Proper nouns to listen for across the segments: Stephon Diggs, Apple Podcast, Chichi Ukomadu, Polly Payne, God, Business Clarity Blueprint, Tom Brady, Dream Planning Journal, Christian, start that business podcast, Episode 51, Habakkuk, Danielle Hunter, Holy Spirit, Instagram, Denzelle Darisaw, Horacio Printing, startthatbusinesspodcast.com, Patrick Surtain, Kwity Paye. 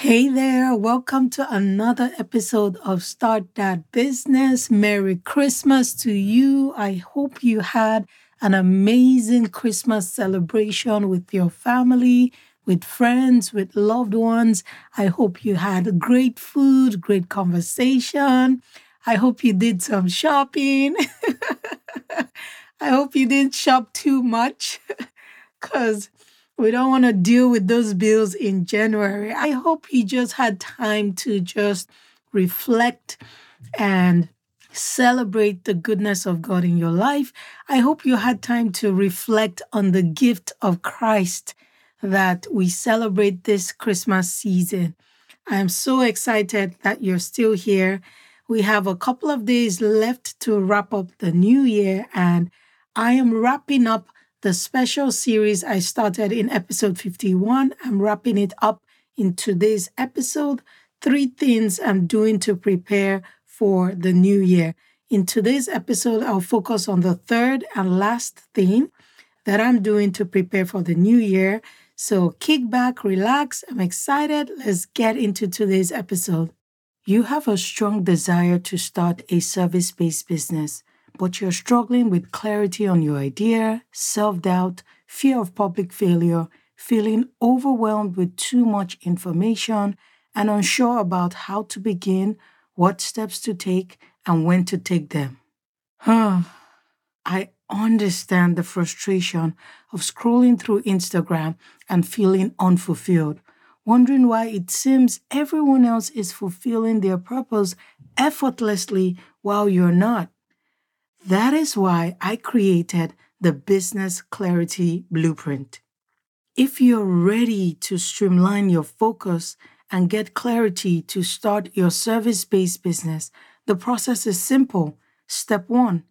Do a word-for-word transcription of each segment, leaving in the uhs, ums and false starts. Hey there, welcome to another episode of Start That Business. Merry Christmas to you. I hope you had an amazing Christmas celebration with your family, with friends, with loved ones. I hope you had great food, great conversation. I hope you did some shopping. I hope you didn't shop too much because we don't want to deal with those bills in January. I hope you just had time to just reflect and celebrate the goodness of God in your life. I hope you had time to reflect on the gift of Christ that we celebrate this Christmas season. I am so excited that you're still here. We have a couple of days left to wrap up the new year, and I am wrapping up the special series I started in episode fifty-one. I'm wrapping it up in today's episode, three things I'm doing to prepare for the new year. In today's episode, I'll focus on the third and last thing that I'm doing to prepare for the new year. So kick back, relax. I'm excited. Let's get into today's episode. You have a strong desire to start a service-based business, but you're struggling with clarity on your idea, self-doubt, fear of public failure, feeling overwhelmed with too much information, and unsure about how to begin, what steps to take, and when to take them. Huh. I understand the frustration of scrolling through Instagram and feeling unfulfilled, wondering why it seems everyone else is fulfilling their purpose effortlessly while you're not. That is why I created the Business Clarity Blueprint. If you're ready to streamline your focus and get clarity to start your service-based business, the process is simple. Step one,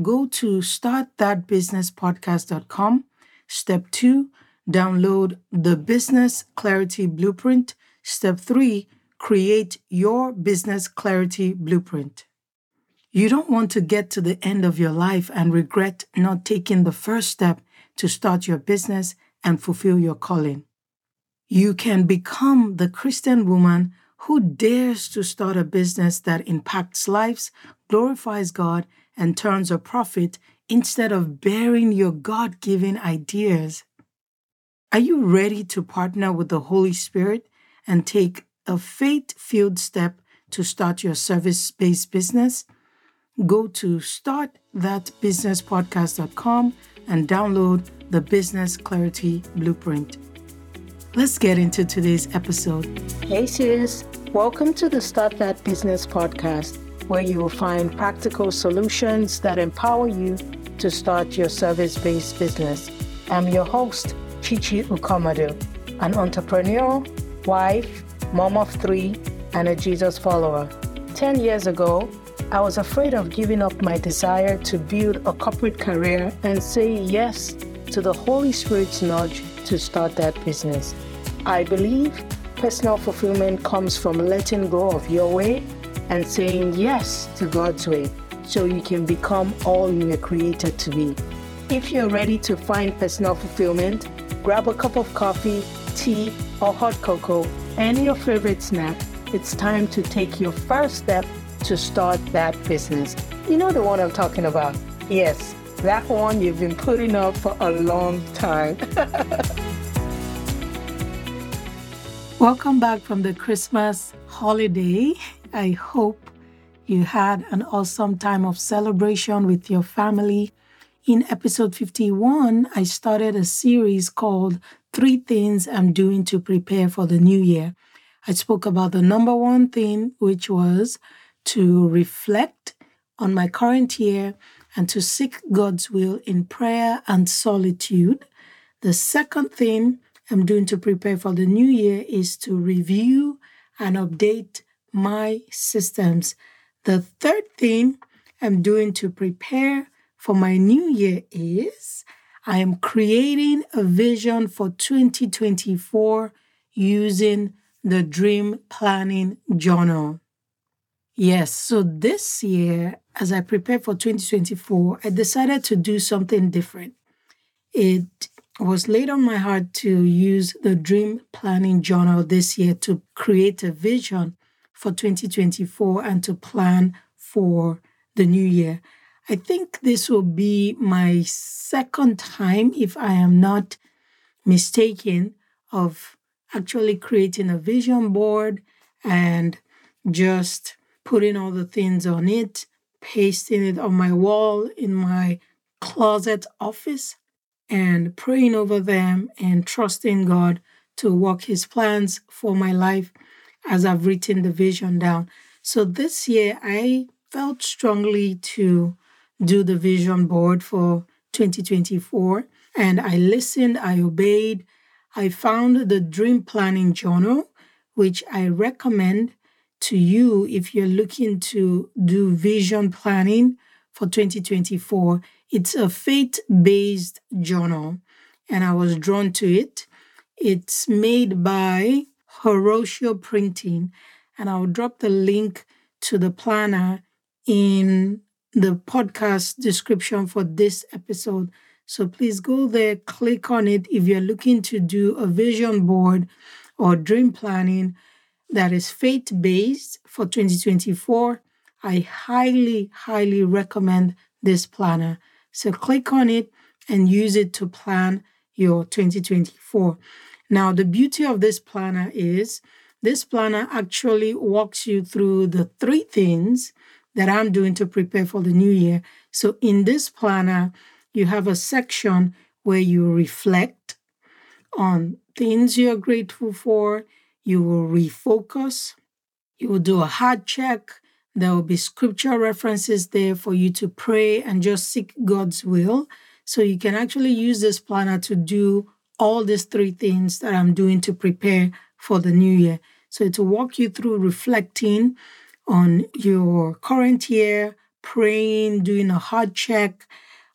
go to start that business podcast dot com. Step two, download the Business Clarity Blueprint. Step three, create your Business Clarity Blueprint. You don't want to get to the end of your life and regret not taking the first step to start your business and fulfill your calling. You can become the Christian woman who dares to start a business that impacts lives, glorifies God, and turns a profit instead of burying your God-given ideas. Are you ready to partner with the Holy Spirit and take a faith-filled step to start your service-based business? Go to start that business podcast dot com and download the Business Clarity Blueprint. Let's get into today's episode. Hey sis, welcome to the Start That Business Podcast, where you will find practical solutions that empower you to start your service-based business. I'm your host, Chichi Ukomadu, an entrepreneur, wife, mom of three, and a Jesus follower. Ten years ago, I was afraid of giving up my desire to build a corporate career and say yes to the Holy Spirit's nudge to start that business. I believe personal fulfillment comes from letting go of your way and saying yes to God's way, so you can become all you were created to be. If you're ready to find personal fulfillment, grab a cup of coffee, tea, or hot cocoa, and your favorite snack. It's time to take your first step to start that business. You know the one I'm talking about. Yes, that one you've been putting up for a long time. Welcome back from the Christmas holiday. I hope you had an awesome time of celebration with your family. In episode fifty-one, I started a series called Three Things I'm Doing to Prepare for the New Year. I spoke about the number one thing, which was to reflect on my current year and to seek God's will in prayer and solitude. The second thing I'm doing to prepare for the new year is to review and update my systems. The third thing I'm doing to prepare for my new year is I am creating a vision for twenty twenty-four using the Dream Planning Journal. Yes, so this year, as I prepare for twenty twenty-four, I decided to do something different. It It was laid on my heart to use the Dream Planning Journal this year to create a vision for twenty twenty-four and to plan for the new year. I think this will be my second time, if I am not mistaken, of actually creating a vision board and just putting all the things on it, pasting it on my wall in my closet office and praying over them and trusting God to work His plans for my life as I've written the vision down. So this year, I felt strongly to do the vision board for twenty twenty-four, and I listened, I obeyed. I found the Dream Planning Journal, which I recommend to you if you're looking to do vision planning for twenty twenty-four. It's a faith-based journal, and I was drawn to it. It's made by Horacio Printing, and I'll drop the link to the planner in the podcast description for this episode. So please go there, click on it if you're looking to do a vision board or dream planning that is faith-based for twenty twenty-four. I highly, highly recommend this planner. So click on it and use it to plan your twenty twenty-four. Now, the beauty of this planner is this planner actually walks you through the three things that I'm doing to prepare for the new year. So in this planner, you have a section where you reflect on things you're grateful for. You will refocus. You will do a heart check. There will be scripture references there for you to pray and just seek God's will. So you can actually use this planner to do all these three things that I'm doing to prepare for the new year. So to walk you through reflecting on your current year, praying, doing a heart check,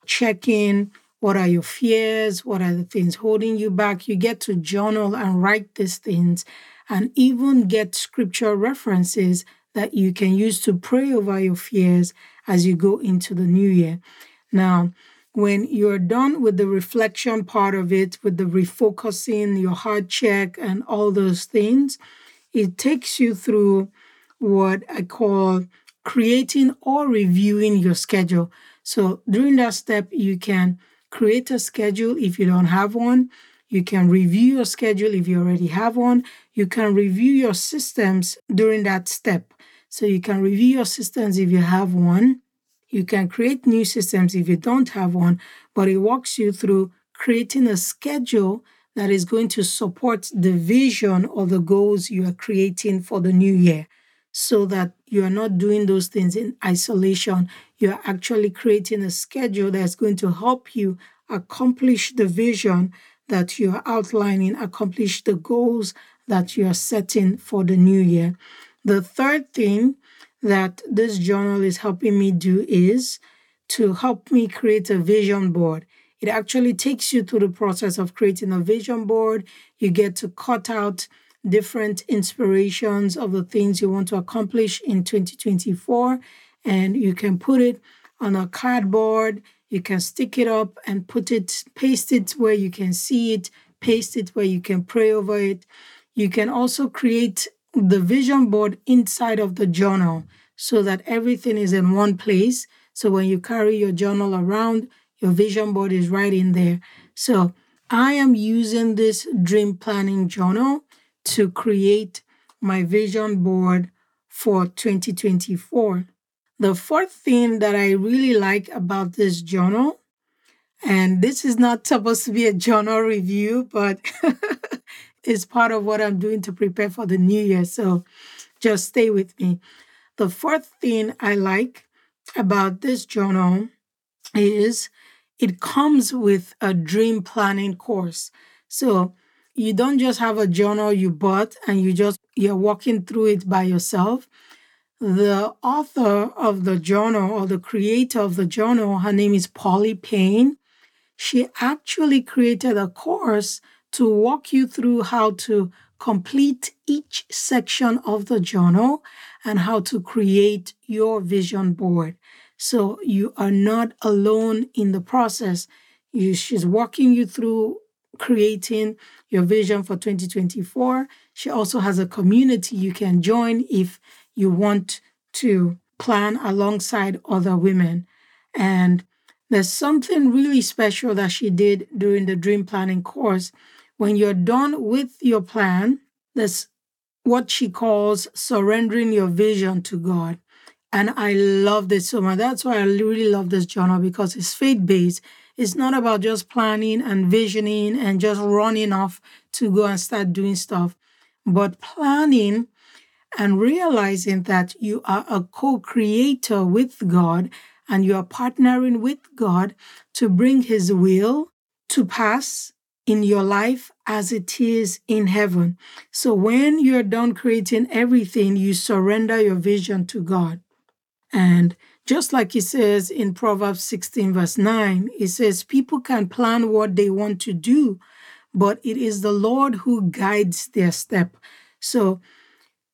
checking what are your fears, what are the things holding you back. You get to journal and write these things and even get scripture references that you can use to pray over your fears as you go into the new year. Now, when you're done with the reflection part of it, with the refocusing, your heart check, and all those things, it takes you through what I call creating or reviewing your schedule. So during that step, you can create a schedule if you don't have one. You can review your schedule if you already have one. You can review your systems during that step. So you can review your systems if you have one. You can create new systems if you don't have one, but it walks you through creating a schedule that is going to support the vision or the goals you are creating for the new year, so that you are not doing those things in isolation. You are actually creating a schedule that's going to help you accomplish the vision that you are outlining, accomplish the goals that you are setting for the new year. The third thing that this journal is helping me do is to help me create a vision board. It actually takes you through the process of creating a vision board. You get to cut out different inspirations of the things you want to accomplish in twenty twenty-four, and you can put it on a cardboard. You can stick it up and put it, paste it where you can see it, paste it where you can pray over it. You can also create the vision board inside of the journal so that everything is in one place. So when you carry your journal around, your vision board is right in there. So I am using this Dream Planning Journal to create my vision board for twenty twenty-four. The fourth thing that I really like about this journal, and this is not supposed to be a journal review, but it's part of what I'm doing to prepare for the new year, so just stay with me. The fourth thing I like about this journal is it comes with a dream planning course. So you don't just have a journal you bought and you just, you're walking through it by yourself. The author of the journal, or the creator of the journal, her name is Polly Payne. She actually created a course to walk you through how to complete each section of the journal and how to create your vision board. So you are not alone in the process. You, she's walking you through creating your vision for twenty twenty-four. She also has a community you can join if you want to plan alongside other women. And there's something really special that she did during the dream planning course. When you're done with your plan, there's what she calls surrendering your vision to God. And I love this so much. That's why I really love this journal, because it's faith-based. It's not about just planning and visioning and just running off to go and start doing stuff, but planning and realizing that you are a co-creator with God and you are partnering with God to bring His will to pass in your life as it is in heaven. So when you're done creating everything, you surrender your vision to God. And just like it says in Proverbs sixteen, verse nine, it says, people can plan what they want to do, but it is the Lord who guides their step. So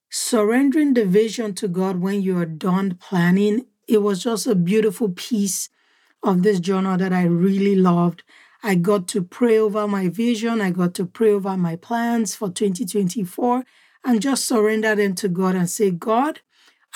surrendering the vision to God when you are done planning, it was just a beautiful piece of this journal that I really loved. I got to pray over my vision. I got to pray over my plans for twenty twenty-four and just surrender them to God and say, God,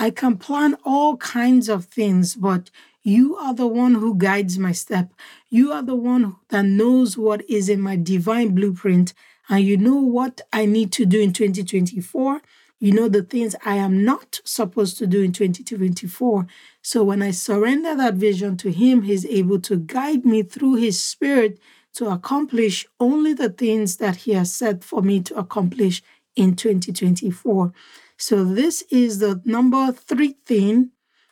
I can plan all kinds of things, but you are the one who guides my step. You are the one that knows what is in my divine blueprint, and you know what I need to do in twenty twenty-four. You know the things I am not supposed to do in twenty twenty-four. So when I surrender that vision to Him, He's able to guide me through His Spirit to accomplish only the things that He has set for me to accomplish in twenty twenty-four. So this is the number three thing,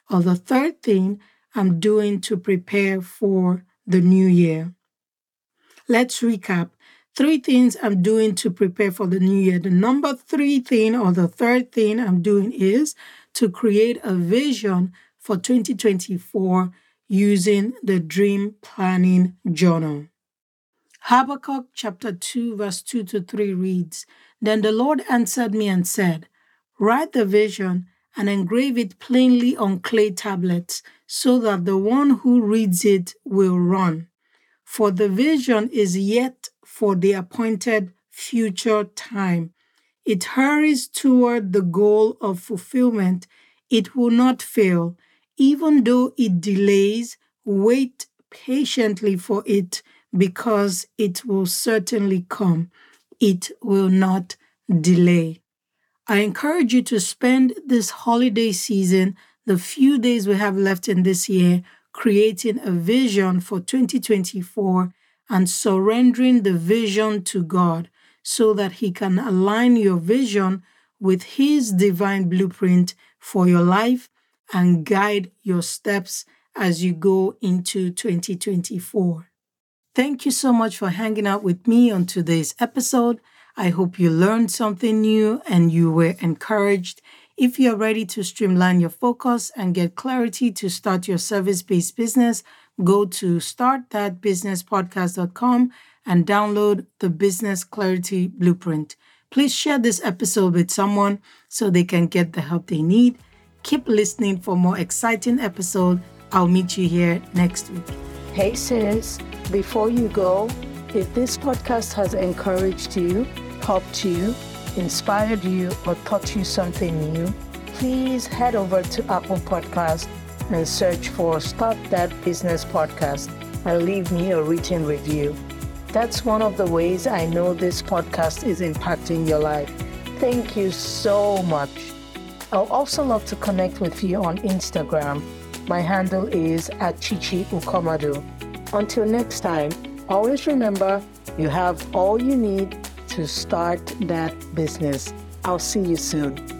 or the third thing I'm doing to prepare for the new year. Let's recap. Three things I'm doing to prepare for the new year. The number three thing, or the third thing I'm doing, is to create a vision for twenty twenty-four using the Dream Planning Journal. Habakkuk chapter two, verse two to three reads, Then the Lord answered me and said, Write the vision and engrave it plainly on clay tablets, so that the one who reads it will run. For the vision is yet for the appointed future time. It hurries toward the goal of fulfillment. It will not fail. Even though it delays, wait patiently for it, because it will certainly come. It will not delay. I encourage you to spend this holiday season, the few days we have left in this year, creating a vision for twenty twenty-four and surrendering the vision to God so that He can align your vision with His divine blueprint for your life and guide your steps as you go into twenty twenty-four. Thank you so much for hanging out with me on today's episode. I hope you learned something new and you were encouraged. If you're ready to streamline your focus and get clarity to start your service-based business, go to start that business podcast dot com and download the Business Clarity Blueprint. Please share this episode with someone so they can get the help they need. Keep listening for more exciting episodes. I'll meet you here next week. Hey sis, before you go, if this podcast has encouraged you, helped you, inspired you, or taught you something new, please head over to Apple Podcast and search for Start That Business Podcast and leave me a written review. That's one of the ways I know this podcast is impacting your life. Thank you so much. I'll also love to connect with you on Instagram. My handle is at Chichi Ukomadu. Until next time, always remember, you have all you need to start that business. I'll see you soon.